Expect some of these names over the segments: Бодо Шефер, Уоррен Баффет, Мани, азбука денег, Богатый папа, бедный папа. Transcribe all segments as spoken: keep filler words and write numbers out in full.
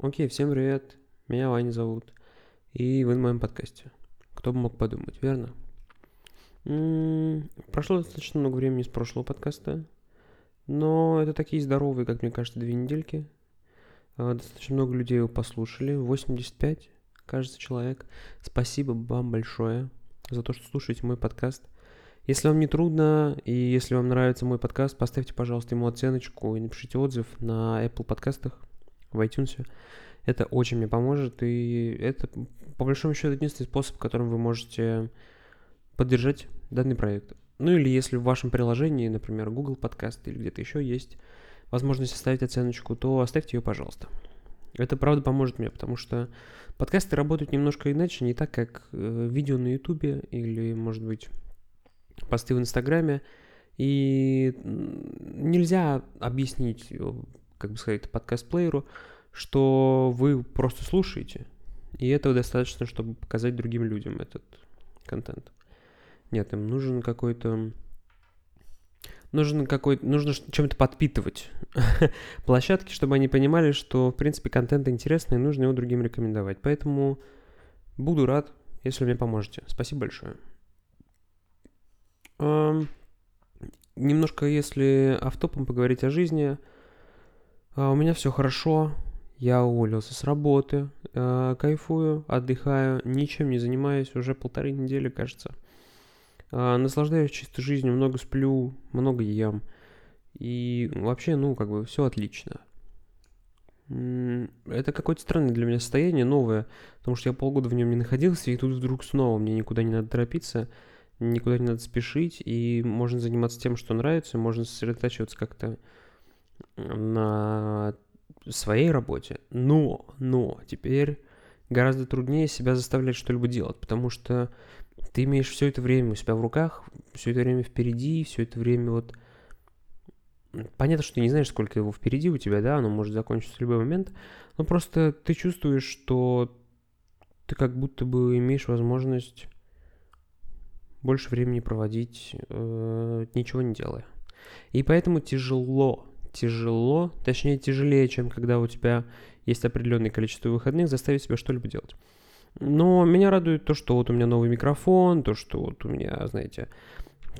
Окей, всем привет, меня Ваня зовут, и вы на моем подкасте. Кто бы мог подумать, верно? М-м, прошло достаточно много времени с прошлого подкаста, но это такие здоровые, как мне кажется, две недельки. А, достаточно много людей его послушали, восемьдесят пять, кажется, человек. Спасибо вам большое за то, что слушаете мой подкаст. Если вам не трудно, и если вам нравится мой подкаст, поставьте, пожалуйста, ему оценочку и напишите отзыв на Apple подкастах. В iTunes. Это очень мне поможет, и это, по большому счету, единственный способ, которым вы можете поддержать данный проект. Ну или если в вашем приложении, например, Google подкаст или где-то еще есть возможность оставить оценочку, то оставьте ее, пожалуйста. Это, правда, поможет мне, потому что подкасты работают немножко иначе, не так, как видео на YouTube или, может быть, посты в Инстаграме, и нельзя объяснить, как бы сказать, подкаст-плееру, что вы просто слушаете, и этого достаточно, чтобы показать другим людям этот контент. Нет, им нужен какой-то... Нужен какой-то... Нужно чем-то подпитывать площадки, чтобы они понимали, что, в принципе, контент интересный, и нужно его другим рекомендовать. Поэтому буду рад, если вы мне поможете. Спасибо большое. Эм... Немножко, если автопом поговорить о жизни... У меня все хорошо, я уволился с работы, э, кайфую, отдыхаю, ничем не занимаюсь, уже полторы недели, кажется. Э, наслаждаюсь чистой жизнью, много сплю, много ем. И вообще, ну, как бы, все отлично. Это какое-то странное для меня состояние, новое, потому что я полгода в нем не находился, и тут вдруг снова мне никуда не надо торопиться, никуда не надо спешить, и можно заниматься тем, что нравится, можно сосредотачиваться как-то на своей работе, но, но теперь гораздо труднее себя заставлять что-либо делать, потому что ты имеешь все это время у себя в руках, все это время впереди, все это время вот... Понятно, что ты не знаешь, сколько его впереди у тебя, да, оно может закончиться в любой момент, но просто ты чувствуешь, что ты как будто бы имеешь возможность больше времени проводить, э, ничего не делая. И поэтому тяжело, тяжело, точнее тяжелее, чем когда у тебя есть определенное количество выходных, заставить себя что-либо делать. Но меня радует то, что вот у меня новый микрофон, то, что вот у меня, знаете,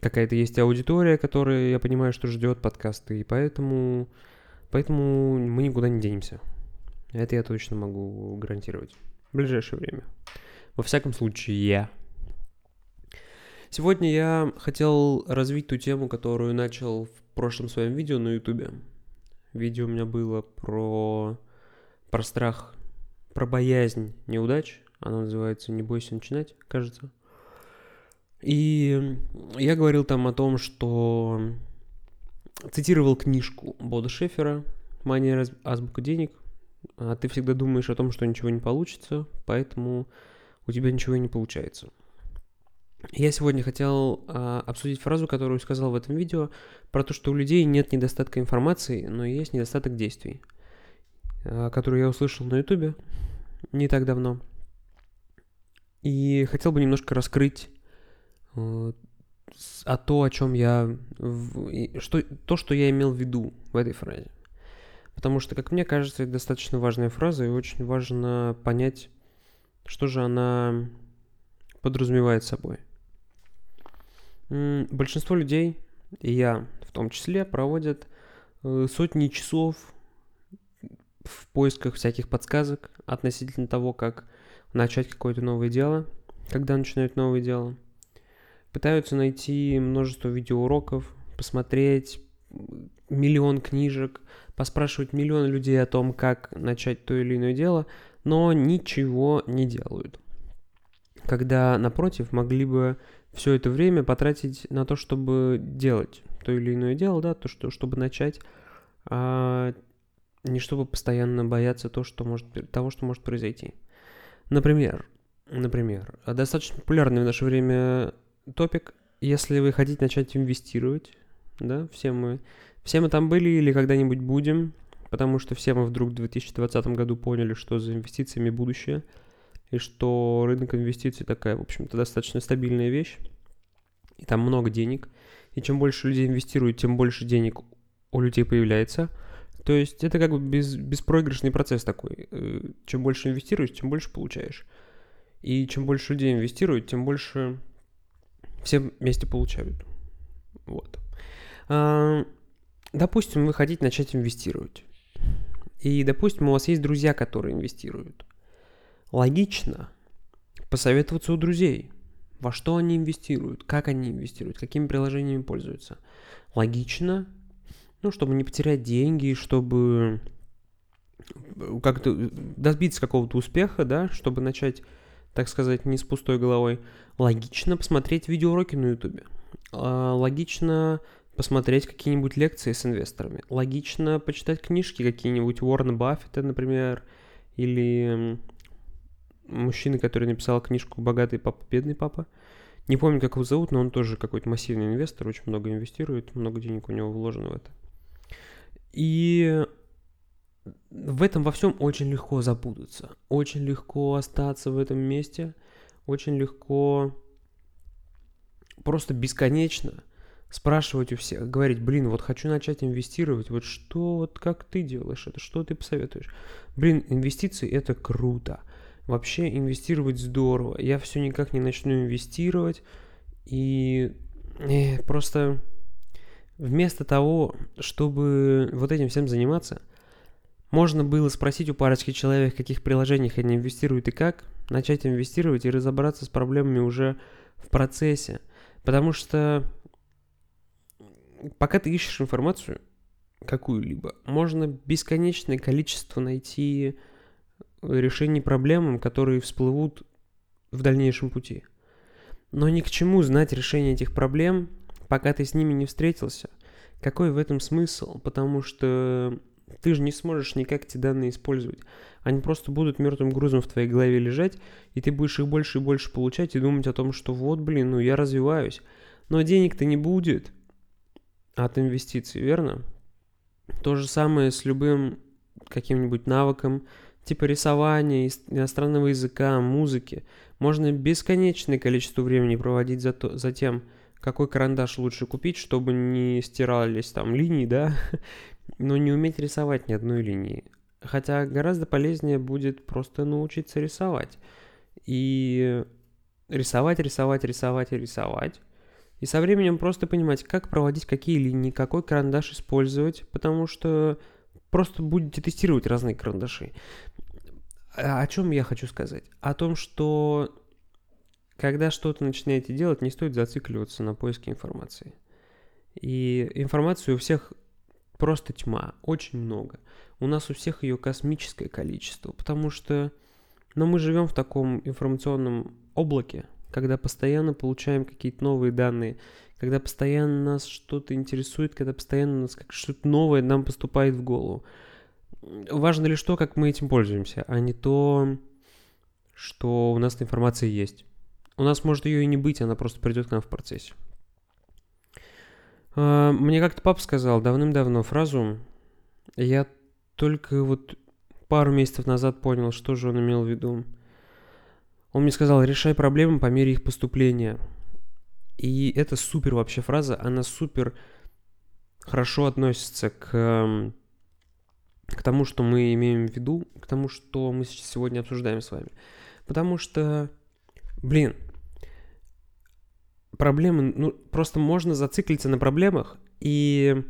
какая-то есть аудитория, которая, я понимаю, что ждет подкасты, и поэтому, поэтому мы никуда не денемся. Это я точно могу гарантировать в ближайшее время. Во всяком случае, я... Сегодня я хотел развить ту тему, которую начал в прошлом своем видео на Ютубе. Видео у меня было про, про страх, про боязнь неудач. Оно называется «Не бойся начинать», кажется. И я говорил там о том, что цитировал книжку Бодо Шефера «Мани, азбука денег». А ты всегда думаешь о том, что ничего не получится, поэтому у тебя ничего и не получается. Я сегодня хотел а, обсудить фразу, которую сказал в этом видео, про то, что у людей нет недостатка информации, но есть недостаток действий, а, которую я услышал на Ютубе не так давно. И хотел бы немножко раскрыть а, а то, о чем я... В, что, то, что я имел в виду в этой фразе. Потому что, как мне кажется, это достаточно важная фраза, и очень важно понять, что же она подразумевает собой. Большинство людей, и я в том числе, проводят сотни часов в поисках всяких подсказок относительно того, как начать какое-то новое дело, когда начинают новое дело. Пытаются найти множество видеоуроков, посмотреть миллион книжек, поспрашивать миллион людей о том, как начать то или иное дело, но ничего не делают. Когда, напротив, могли бы все это время потратить на то, чтобы делать то или иное дело, да, то, что, чтобы начать, а не чтобы постоянно бояться то, что может, того, что может произойти. Например, например, достаточно популярный в наше время топик, если вы хотите начать инвестировать, да, все мы, все мы там были или когда-нибудь будем, потому что все мы вдруг в две тысячи двадцатом году поняли, что за инвестициями будущее, и что рынок инвестиций такая, в общем-то, достаточно стабильная вещь, и там много денег, и чем больше людей инвестируют, тем больше денег у людей появляется, То есть это как бы без, беспроигрышный процесс такой. Чем больше инвестируешь, тем больше получаешь. И чем больше людей инвестируют, тем больше все вместе получают. Вот. Допустим, вы хотите начать инвестировать. И, допустим, у вас есть друзья, которые инвестируют. Логично посоветоваться у друзей, во что они инвестируют, как они инвестируют, какими приложениями пользуются. Логично, ну, чтобы не потерять деньги, чтобы как-то добиться какого-то успеха, да, чтобы начать, так сказать, не с пустой головой. Логично посмотреть видеоуроки на Ютубе. Логично посмотреть какие-нибудь лекции с инвесторами. Логично почитать книжки какие-нибудь Уоррена Баффета, например, или мужчины, который написал книжку «Богатый папа, бедный папа». Не помню, как его зовут, но он тоже какой-то массивный инвестор, очень много инвестирует, много денег у него вложено в это. И в этом во всем очень легко запутаться, очень легко остаться в этом месте, очень легко просто бесконечно спрашивать у всех, говорить: блин, вот хочу начать инвестировать, вот что, вот как ты делаешь это, что ты посоветуешь? Блин, инвестиции – это круто. Вообще инвестировать здорово. Я все никак не начну инвестировать. И просто вместо того, чтобы вот этим всем заниматься, можно было спросить у парочки человек, в каких приложениях они инвестируют и как, начать инвестировать и разобраться с проблемами уже в процессе. Потому что пока ты ищешь информацию какую-либо, можно бесконечное количество найти решений проблемам, которые всплывут в дальнейшем пути. Но ни к чему знать решение этих проблем, пока ты с ними не встретился. Какой в этом смысл? Потому что ты же не сможешь никак эти данные использовать. Они просто будут мертвым грузом в твоей голове лежать, и ты будешь их больше и больше получать и думать о том, что вот, блин, ну я развиваюсь. Но денег-то не будет от инвестиций, верно? То же самое с любым каким-нибудь навыком, типа рисования, иностранного языка, музыки. Можно бесконечное количество времени проводить за, то, за тем, какой карандаш лучше купить, чтобы не стирались там линии, да, но не уметь рисовать ни одной линии. Хотя гораздо полезнее будет просто научиться рисовать. И рисовать, рисовать, рисовать и рисовать. И со временем просто понимать, как проводить какие линии, какой карандаш использовать, потому что просто будете тестировать разные карандаши. О чем я хочу сказать? О том, что когда что-то начинаете делать, не стоит зацикливаться на поиске информации. И информации у всех просто тьма, очень много. У нас у всех ее космическое количество, потому что ну, мы живем в таком информационном облаке, когда постоянно получаем какие-то новые данные, когда постоянно нас что-то интересует, когда постоянно нас как что-то новое нам поступает в голову. Важно лишь то, как мы этим пользуемся, а не то, что у нас информация есть. У нас может ее и не быть, она просто придет к нам в процессе. Мне как-то папа сказал давным-давно фразу, я только вот пару месяцев назад понял, что же он имел в виду. Он мне сказал: решай проблемы по мере их поступления. И это супер вообще фраза, она супер хорошо относится к, к тому, что мы имеем в виду, к тому, что мы сегодня обсуждаем с вами. Потому что, блин, проблемы, ну, просто можно зациклиться на проблемах и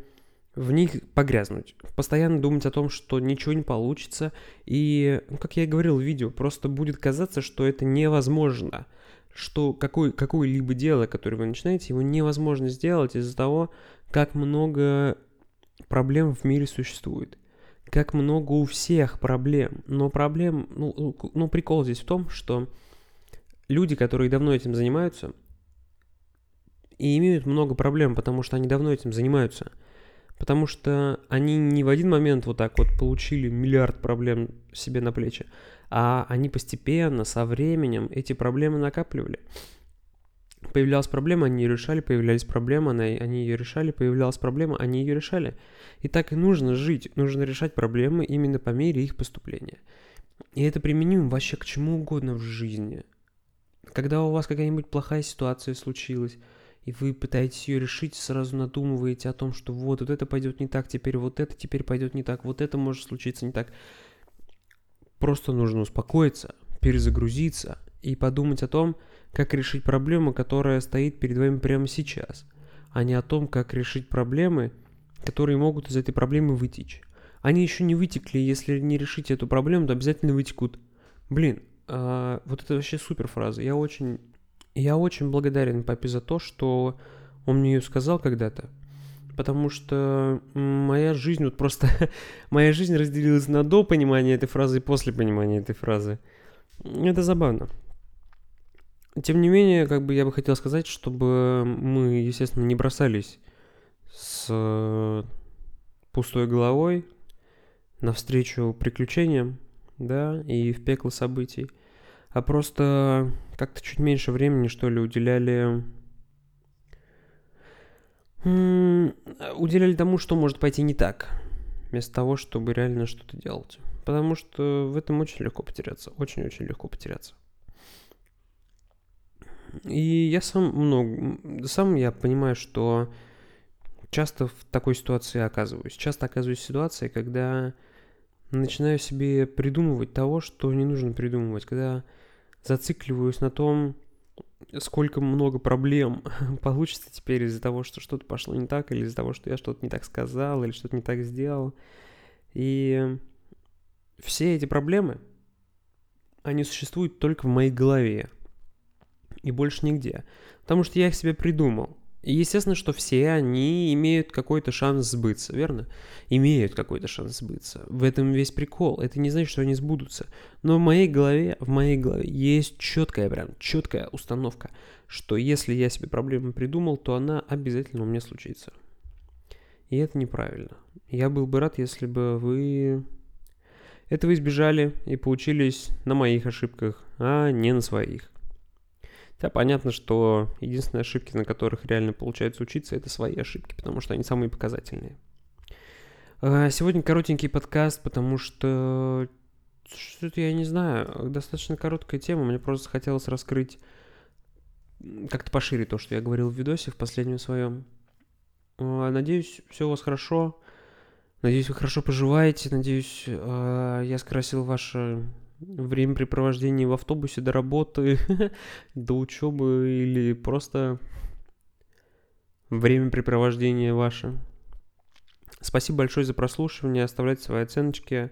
в них погрязнуть. Постоянно думать о том, что ничего не получится. И, ну, как я и говорил в видео, просто будет казаться, что это невозможно. Что какой, какое-либо дело, которое вы начинаете, его невозможно сделать из-за того, как много проблем в мире существует. Как много у всех проблем. Но проблем... Ну, ну, прикол здесь в том, что люди, которые давно этим занимаются, и имеют много проблем, потому что они давно этим занимаются. Потому что они не в один момент вот так вот получили миллиард проблем себе на плечи, а они постепенно, со временем эти проблемы накапливали. Появлялась проблема, они ее решали, появлялись проблемы, они ее решали, появлялась проблема, они ее решали. И так и нужно жить, нужно решать проблемы именно по мере их поступления. И это применимо вообще к чему угодно в жизни. Когда у вас какая-нибудь плохая ситуация случилась, и вы пытаетесь ее решить, сразу надумываете о том, что вот, вот это пойдет не так, теперь вот это теперь пойдет не так, вот это может случиться не так. Просто нужно успокоиться, перезагрузиться и подумать о том, как решить проблему, которая стоит перед вами прямо сейчас, а не о том, как решить проблемы, которые могут из этой проблемы вытечь. Они еще не вытекли, если не решите эту проблему, то обязательно вытекут. Блин, э, вот это вообще супер фраза. Я очень, я очень благодарен папе за то, что он мне ее сказал когда-то, потому что моя жизнь вот просто моя жизнь разделилась на до понимания этой фразы и после понимания этой фразы. Это забавно. Тем не менее, как бы я бы хотел сказать, чтобы мы, естественно, не бросались с пустой головой навстречу приключениям, да, и в пекло событий, а просто как-то чуть меньше времени, что ли, уделяли... М- уделяли тому, что может пойти не так, вместо того, чтобы реально что-то делать. Потому что в этом очень легко потеряться, очень-очень легко потеряться. И я сам много... Сам я понимаю, что часто в такой ситуации оказываюсь. Часто оказываюсь в ситуации, когда начинаю себе придумывать того, что не нужно придумывать. Когда зацикливаюсь на том, сколько много проблем получится теперь из-за того, что что-то пошло не так, или из-за того, что я что-то не так сказал, или что-то не так сделал. И все эти проблемы, они существуют только в моей голове. И больше нигде. Потому что я их себе придумал. И естественно, что все они имеют какой-то шанс сбыться, верно? Имеют какой-то шанс сбыться. В этом весь прикол. Это не значит, что они сбудутся. Но в моей голове, в моей голове есть четкая, прям четкая установка, что если я себе проблему придумал, то она обязательно у меня случится. И это неправильно. Я был бы рад, если бы вы этого избежали и поучились на моих ошибках, а не на своих. Да, понятно, что единственные ошибки, на которых реально получается учиться, это свои ошибки, потому что они самые показательные. Сегодня коротенький подкаст, потому что что-то я не знаю, достаточно короткая тема, мне просто хотелось раскрыть как-то пошире то, что я говорил в видосе в последнем своем. Надеюсь, все у вас хорошо, надеюсь, вы хорошо поживаете, надеюсь, я скрасил ваше... времяпрепровождение в автобусе до работы, до учебы или просто времяпрепровождение ваше. Спасибо большое за прослушивание, оставляйте свои оценочки.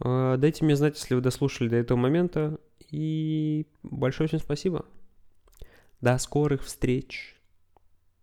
Дайте мне знать, если вы дослушали до этого момента. И большое всем спасибо. До скорых встреч.